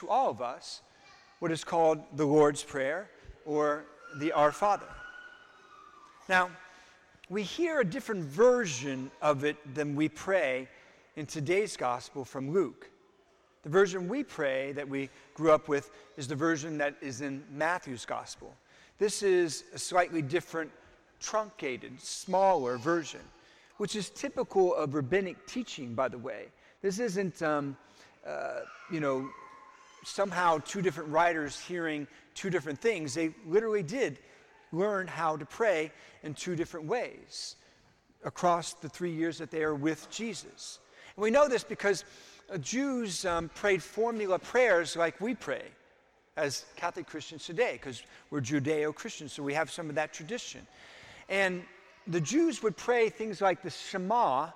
to all of us what is called the Lord's Prayer or the Our Father. Now, we hear a different version of it than we pray in today's Gospel from Luke. The version we pray that we grew up with is the version that is in Matthew's Gospel. This is a slightly different, truncated, smaller version, which is typical of rabbinic teaching, by the way. This isn't, somehow two different writers hearing two different things. They literally did learn how to pray in two different ways across the 3 years that they are with Jesus. And we know this because Jews prayed formula prayers like we pray as Catholic Christians today, because we're Judeo-Christians, so we have some of that tradition. And the Jews would pray things like the Shema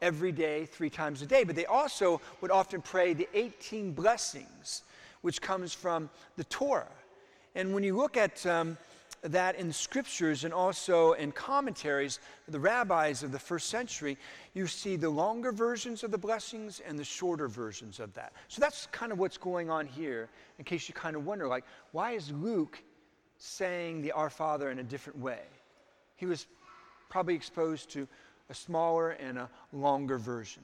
every day, 3 times a day, but they also would often pray the 18 blessings, which comes from the Torah. And when you look at that in scriptures and also in commentaries, the rabbis of the first century, you see the longer versions of the blessings and the shorter versions of that. So that's kind of what's going on here, in case you kind of wonder, like, why is Luke saying the Our Father in a different way? He was probably exposed to a smaller and a longer version.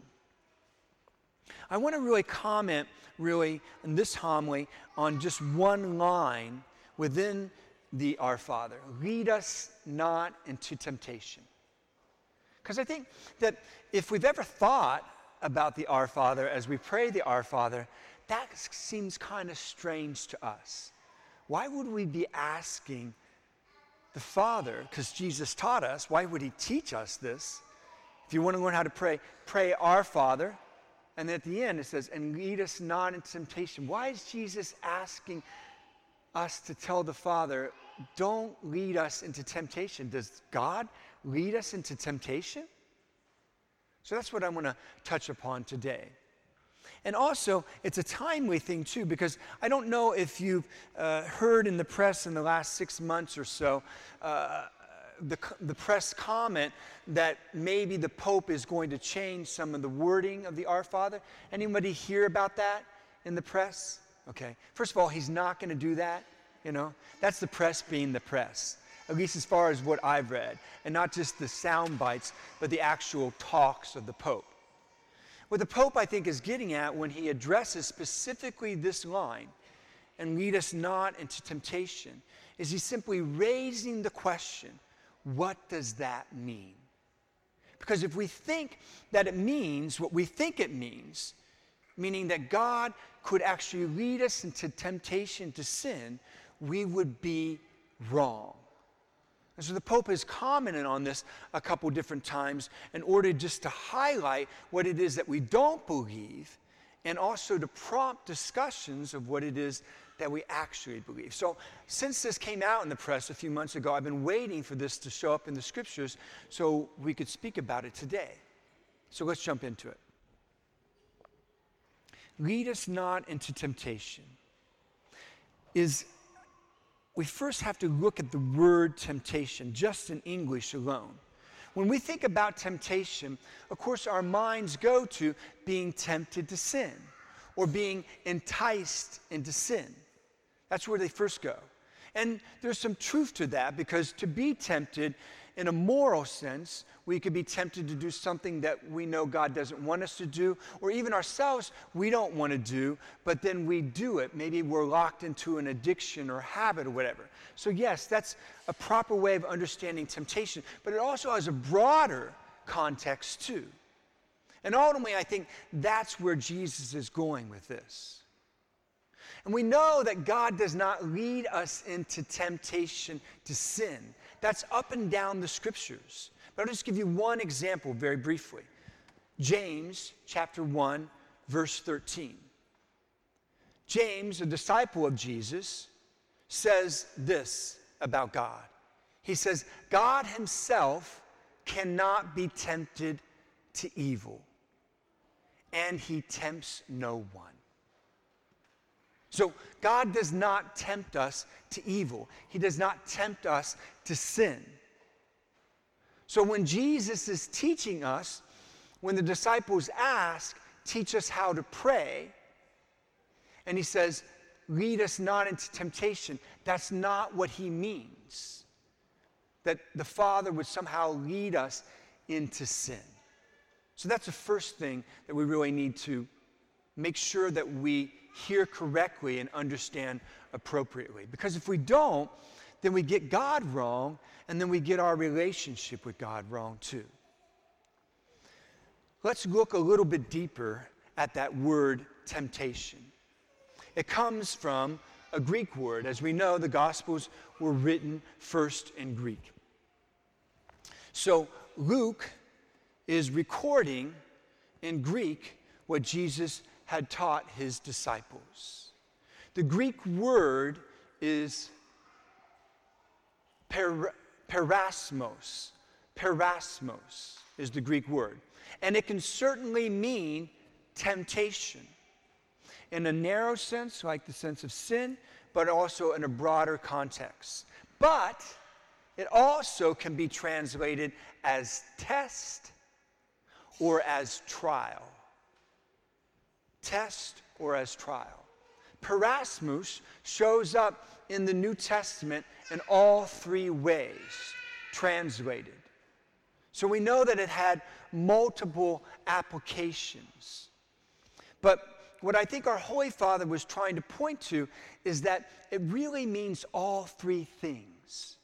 I want to really comment, in this homily, on just one line within the Our Father: lead us not into temptation. Because I think that if we've ever thought about the Our Father as we pray the Our Father, that seems kind of strange to us. Why would we be asking the Father, because Jesus taught us, why would he teach us this? If you want to learn how to pray, pray Our Father. And at the end it says, and lead us not into temptation. Why is Jesus asking us to tell the Father, don't lead us into temptation? Does God lead us into temptation? So that's what I'm going to touch upon today. And also, it's a timely thing too, because I don't know if you've heard in the press in the last 6 months or so, the press comment that maybe the Pope is going to change some of the wording of the Our Father. Anybody hear about that in the press? Okay, first of all, he's not going to do that, That's the press being the press, at least as far as what I've read, and not just the sound bites, but the actual talks of the Pope. What the Pope, I think, is getting at when he addresses specifically this line, and lead us not into temptation, is he's simply raising the question, what does that mean? Because if we think that it means what we think it means, meaning that God could actually lead us into temptation to sin, we would be wrong. And so the Pope has commented on this a couple different times in order just to highlight what it is that we don't believe and also to prompt discussions of what it is that we actually believe. So since this came out in the press a few months ago, I've been waiting for this to show up in the scriptures so we could speak about it today. So let's jump into it. Lead us not into temptation we first have to look at the word temptation, just in English alone. When we think about temptation, of course, our minds go to being tempted to sin or being enticed into sin. That's where they first go. And there's some truth to that, because to be tempted in a moral sense, we could be tempted to do something that we know God doesn't want us to do, or even ourselves we don't want to do, but then we do it. Maybe we're locked into an addiction or habit or whatever. So yes, that's a proper way of understanding temptation, but it also has a broader context too. And ultimately, I think that's where Jesus is going with this. And we know that God does not lead us into temptation to sin. That's up and down the scriptures. But I'll just give you one example very briefly. James chapter 1, verse 13. James, a disciple of Jesus, says this about God. He says, God himself cannot be tempted to evil, and he tempts no one. So God does not tempt us to evil. He does not tempt us to sin. So when Jesus is teaching us, when the disciples ask, teach us how to pray, And he says, lead us not into temptation. That's not what he means, that the Father would somehow lead us into sin. So that's the first thing that we really need to make sure that we hear correctly and understand appropriately. Because if we don't, then we get God wrong, and then we get our relationship with God wrong too. Let's look a little bit deeper at that word temptation. It comes from a Greek word. As we know, the Gospels were written first in Greek. So Luke is recording in Greek what Jesus had taught his disciples. The Greek word is peirasmos. Peirasmos is the Greek word. And it can certainly mean temptation, in a narrow sense, like the sense of sin, but also in a broader context. But it also can be translated as test or as trial. Test or as trial. Peirasmos shows up in the New Testament in all three ways translated. So we know that it had multiple applications. But what I think our Holy Father was trying to point to is that it really means all three things.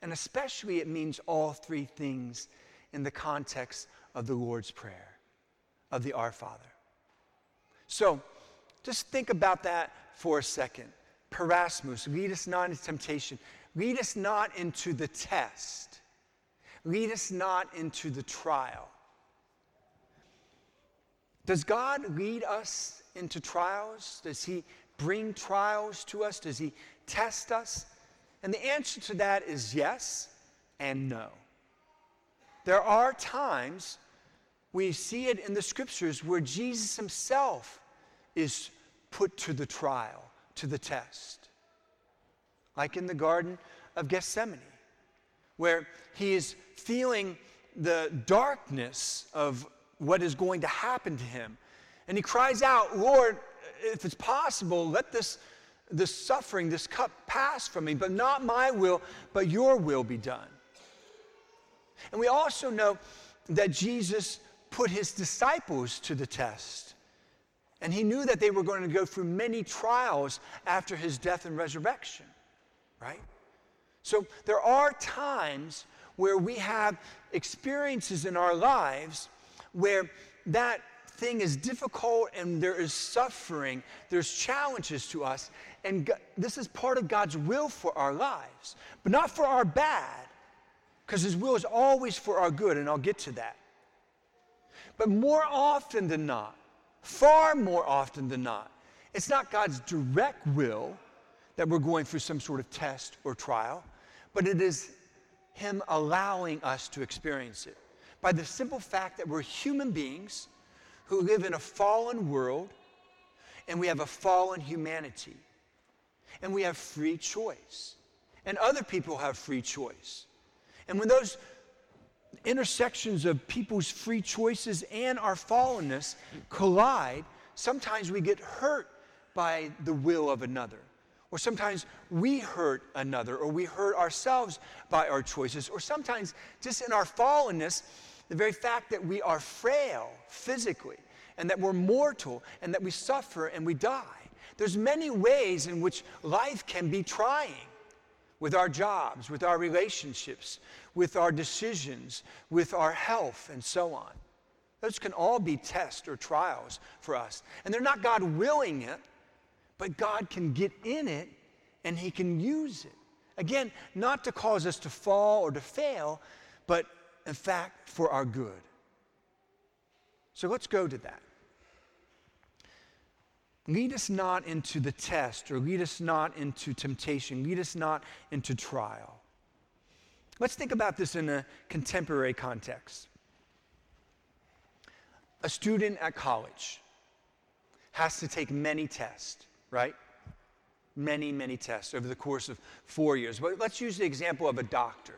And especially it means all three things in the context of the Lord's Prayer, of the Our Father. So just think about that for a second. Peirasmos, lead us not into temptation. Lead us not into the test. Lead us not into the trial. Does God lead us into trials? Does he bring trials to us? Does he test us? And the answer to that is yes and no. There are times, we see it in the scriptures, where Jesus himself is put to the trial, to the test. Like in the Garden of Gethsemane, where he is feeling the darkness of what is going to happen to him. And he cries out, Lord, if it's possible, let this suffering, this cup pass from me, but not my will, but your will be done. And we also know that Jesus put his disciples to the test. And he knew that they were going to go through many trials after his death and resurrection, right? So there are times where we have experiences in our lives where that thing is difficult and there is suffering, there's challenges to us, and this is part of God's will for our lives, but not for our bad, because his will is always for our good, and I'll get to that. But more often than not, far more often than not, it's not God's direct will that we're going through some sort of test or trial, but it is him allowing us to experience it, by the simple fact that we're human beings who live in a fallen world, and we have a fallen humanity, and we have free choice, and other people have free choice. And when those intersections of people's free choices and our fallenness collide, sometimes we get hurt by the will of another, or sometimes we hurt another, or we hurt ourselves by our choices, or sometimes just in our fallenness, the very fact that we are frail physically and that we're mortal and that we suffer and we die. There's many ways in which life can be trying, with our jobs, with our relationships, with our decisions, with our health, and so on. Those can all be tests or trials for us. And they're not God willing it, but God can get in it and he can use it. Again, not to cause us to fall or to fail, but in fact, for our good. So let's go to that. Lead us not into the test, or lead us not into temptation. Lead us not into trial. Let's think about this in a contemporary context. A student at college has to take many tests, right? Many, many tests over the course of 4 years. But let's use the example of a doctor.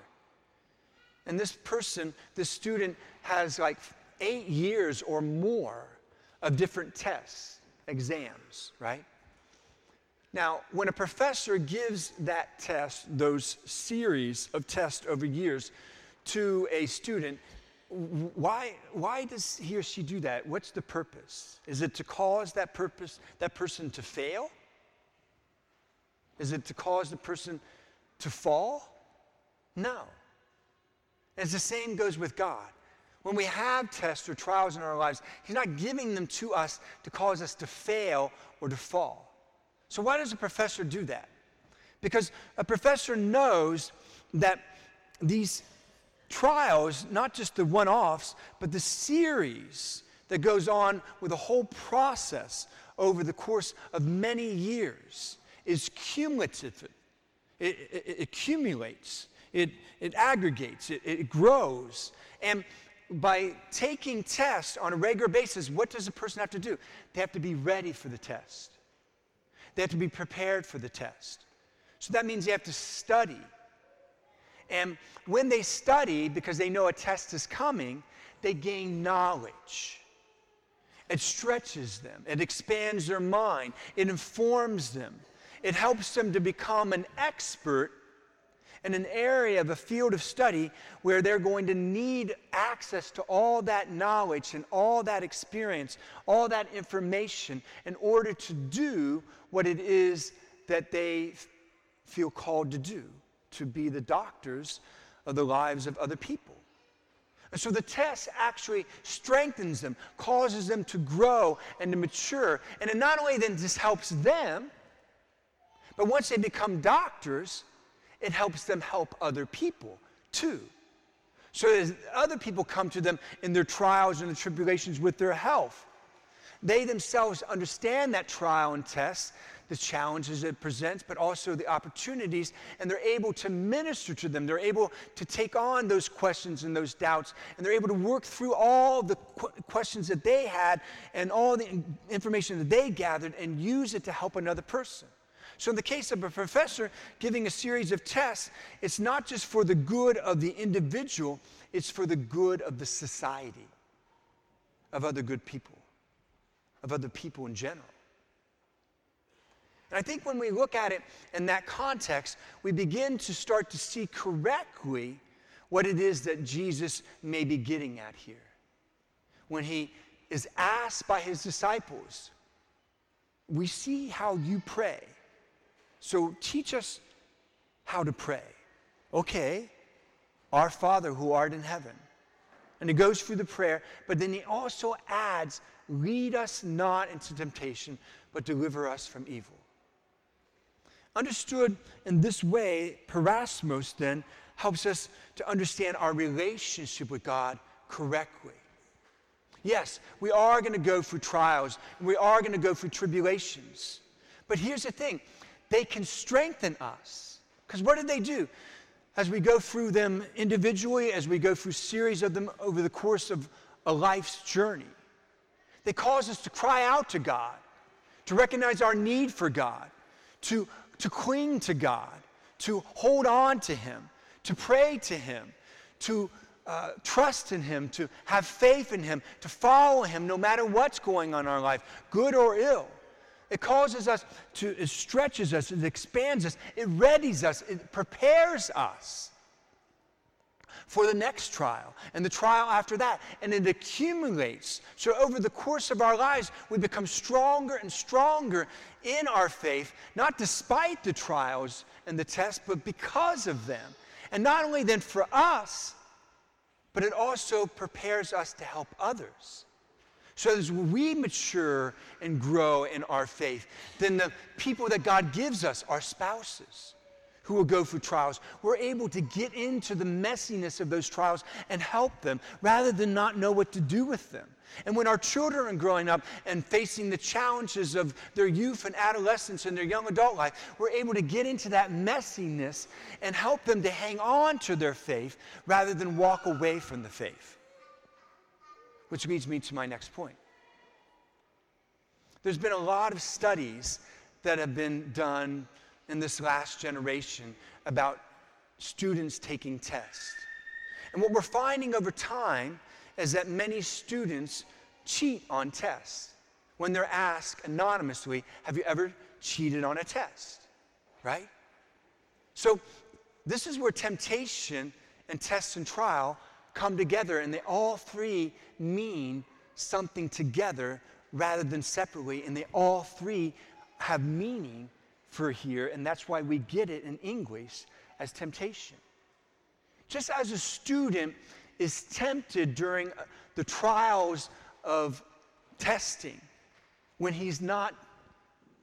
And this student has like 8 years or more of different tests. exams, right? Now, when a professor gives that test, those series of tests over years to a student, why does he or she do that? What's the purpose? Is it to cause that person to fail? Is it to cause the person to fall? No. And the same goes with God. When we have tests or trials in our lives, he's not giving them to us to cause us to fail or to fall. So why does a professor do that? Because a professor knows that these trials, not just the one-offs, but the series that goes on with a whole process over the course of many years, is cumulative. It accumulates. It aggregates. It grows. And by taking tests on a regular basis, what does a person have to do? They have to be ready for the test. They have to be prepared for the test. So that means they have to study. And when they study, because they know a test is coming, they gain knowledge. It stretches them. It expands their mind. It informs them. It helps them to become an expert in an area of a field of study where they're going to need access to all that knowledge and all that experience, all that information in order to do what it is that they feel called to do, to be the doctors of the lives of other people. And so the test actually strengthens them, causes them to grow and to mature, and it not only then just helps them, but once they become doctors, it helps them help other people too. So as other people come to them in their trials and the tribulations with their health, they themselves understand that trial and test, the challenges it presents, but also the opportunities, and they're able to minister to them. They're able to take on those questions and those doubts, and they're able to work through all the questions that they had and all the information that they gathered and use it to help another person. So in the case of a professor giving a series of tests, it's not just for the good of the individual, it's for the good of the society, of other good people, of other people in general. And I think when we look at it in that context, we begin to start to see correctly what it is that Jesus may be getting at here. When he is asked by his disciples, "We see how you pray. So teach us how to pray." Okay, our Father who art in heaven. And he goes through the prayer, but then he also adds, "Lead us not into temptation, but deliver us from evil." Understood in this way, peirasmos then helps us to understand our relationship with God correctly. Yes, we are going to go through trials, and we are going to go through tribulations. But here's the thing. They can strengthen us. Because what did they do? As we go through them individually, as we go through series of them over the course of a life's journey, they cause us to cry out to God, to recognize our need for God, to cling to God, to hold on to Him, to pray to Him, to trust in Him, to have faith in Him, to follow Him no matter what's going on in our life, good or ill. It causes us to, it stretches us, it expands us, it readies us, it prepares us for the next trial and the trial after that. And it accumulates. So over the course of our lives, we become stronger and stronger in our faith, not despite the trials and the tests, but because of them. And not only then for us, but it also prepares us to help others. So as we mature and grow in our faith, then the people that God gives us, our spouses, who will go through trials, we're able to get into the messiness of those trials and help them rather than not know what to do with them. And when our children are growing up and facing the challenges of their youth and adolescence and their young adult life, we're able to get into that messiness and help them to hang on to their faith rather than walk away from the faith. Which leads me to my next point. There's been a lot of studies that have been done in this last generation about students taking tests. And what we're finding over time is that many students cheat on tests. when they're asked anonymously, have you ever cheated on a test, right? So this is where temptation and test and trial come together, and they all three mean something together rather than separately, and they all three have meaning for here, and that's why we get it in English as temptation. Just as a student is tempted during the trials of testing, when he's not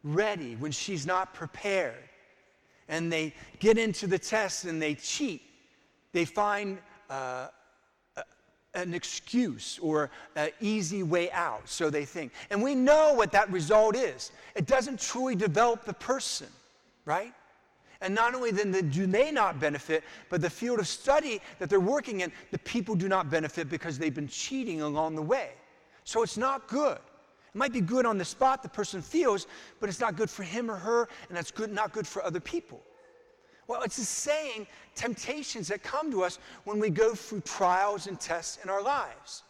ready, when she's not prepared, and they get into the test and they cheat, they find an excuse or an easy way out, so they think. And we know what that result is. It doesn't truly develop the person, right? And not only then do they not benefit, but the field of study that they're working in, the people do not benefit because they've been cheating along the way. So it's not good. It might be good on the spot the person feels, but it's not good for him or her, and that's not good for other people. Well, it's the same temptations that come to us when we go through trials and tests in our lives.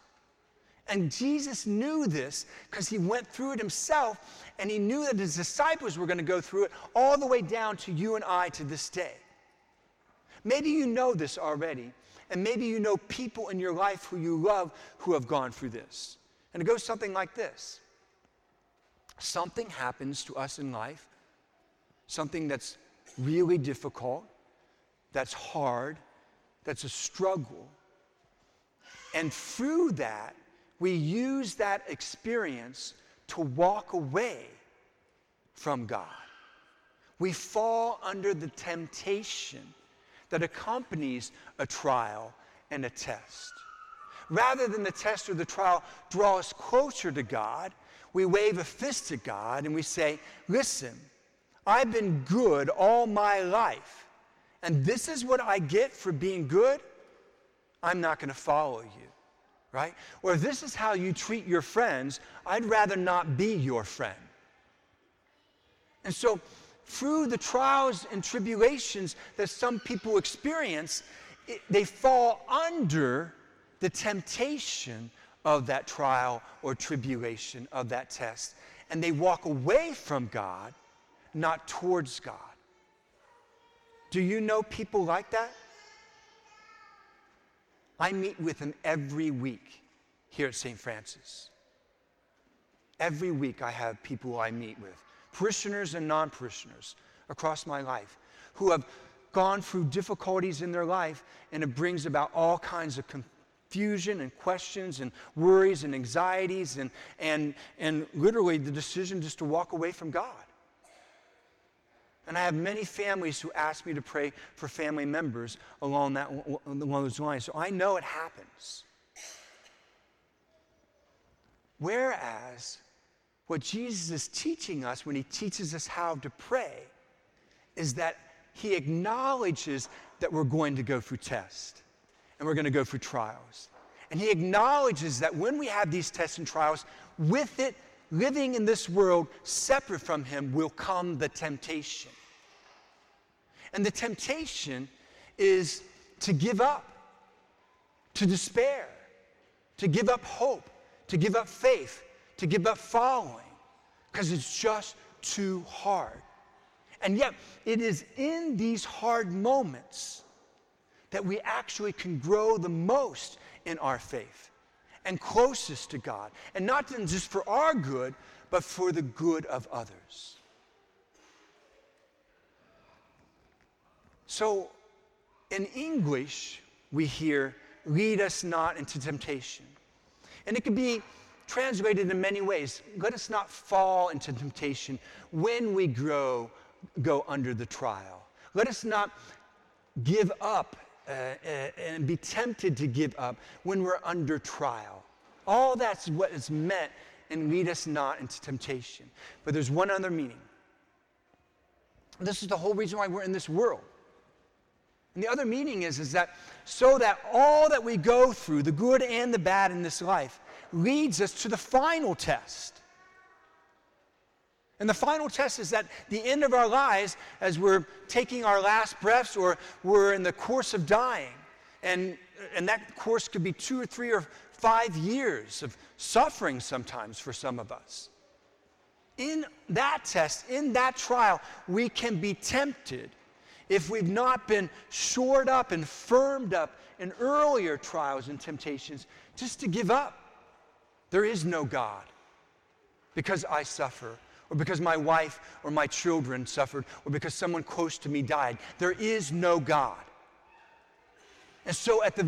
And Jesus knew this because he went through it himself, and he knew that his disciples were going to go through it all the way down to you and I to this day. Maybe you know this already, and maybe you know people in your life who you love who have gone through this. And it goes something like this. Something happens to us in life, something that's really difficult, that's hard, that's a struggle. And through that, we use that experience to walk away from God. We fall under the temptation that accompanies a trial and a test. Rather than the test or the trial draw us closer to God, we wave a fist at God and we say, listen, I've been good all my life, and this is what I get for being good? I'm not going to follow you, right? Or if this is how you treat your friends, I'd rather not be your friend. And so through the trials and tribulations that some people experience, they fall under the temptation of that trial or tribulation, of that test, and they walk away from God, not towards God. Do you know people like that? I meet with them every week here at St. Francis. Every week I have people I meet with, parishioners and non-parishioners across my life, who have gone through difficulties in their life, and it brings about all kinds of confusion and questions and worries and anxieties and literally the decision just to walk away from God. And I have many families who ask me to pray for family members along those lines. So I know it happens. Whereas what Jesus is teaching us when he teaches us how to pray is that he acknowledges that we're going to go through tests and we're going to go through trials. And he acknowledges that when we have these tests and trials, with it, living in this world, separate from him, will come the temptation. And the temptation is to give up, to despair, to give up hope, to give up faith, to give up following, because it's just too hard. And yet, it is in these hard moments that we actually can grow the most in our faith and closest to God, and not just for our good, but for the good of others. So, in English, we hear, lead us not into temptation. And it could be translated in many ways. Let us not fall into temptation when we go under the trial. Let us not give up and be tempted to give up when we're under trial. All that's what is meant and lead us not into temptation. But there's one other meaning. This is the whole reason why we're in this world. And the other meaning is that so that all that we go through, the good and the bad in this life, leads us to the final test. And the final test is at the end of our lives, as we're taking our last breaths or we're in the course of dying. And that course could be 2 or 3 or 5 years of suffering sometimes for some of us. in that test, in that trial, we can be tempted if we've not been shored up and firmed up in earlier trials and temptations just to give up. There is no God because I suffer, or because my wife or my children suffered, or because someone close to me died. There is no God. And so at the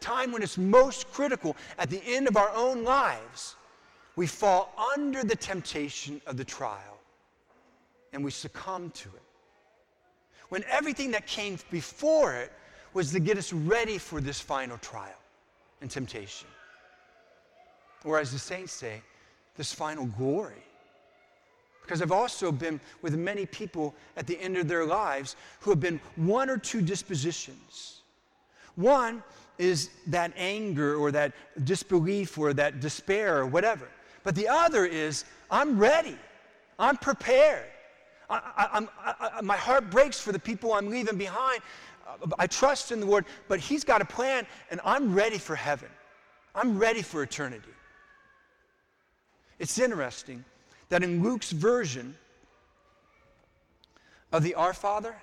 time when it's most critical, at the end of our own lives, we fall under the temptation of the trial and we succumb to it, when everything that came before it was to get us ready for this final trial and temptation. Or as the saints say, this final glory. Because I've also been with many people at the end of their lives who have been one or two dispositions. One is that anger or that disbelief or that despair or whatever. But the other is, I'm ready. I'm prepared. My heart breaks for the people I'm leaving behind. I trust in the Lord, but He's got a plan, and I'm ready for heaven. I'm ready for eternity. It's interesting that in Luke's version of the Our Father,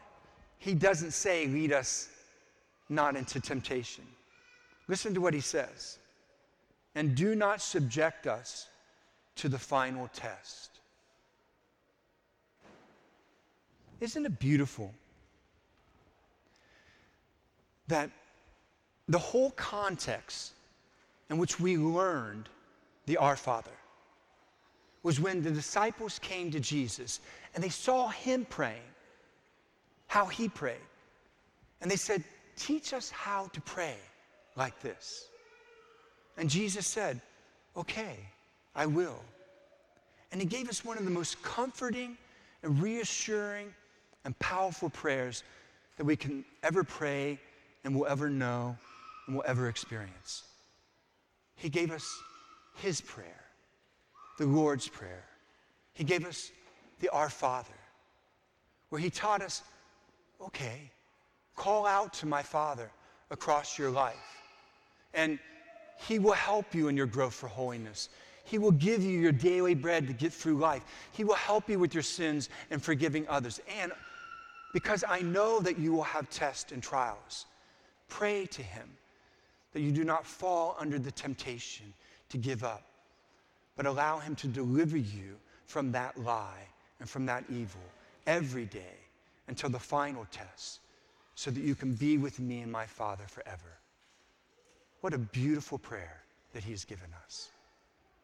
he doesn't say, lead us not into temptation. Listen to what he says. And do not subject us to the final test. Isn't it beautiful that the whole context in which we learned the Our Father was when the disciples came to Jesus and they saw Him praying, how He prayed. And they said, teach us how to pray like this. And Jesus said, okay, I will. And He gave us one of the most comforting and reassuring and powerful prayers that we can ever pray and will ever know and will ever experience. He gave us His prayer, the Lord's Prayer. He gave us the Our Father, where He taught us, okay, call out to my Father across your life, and He will help you in your growth for holiness. He will give you your daily bread to get through life. He will help you with your sins and forgiving others. And because I know that you will have tests and trials, pray to Him that you do not fall under the temptation to give up, but allow Him to deliver you from that lie and from that evil every day until the final test, so that you can be with me and my Father forever. What a beautiful prayer that He's given us.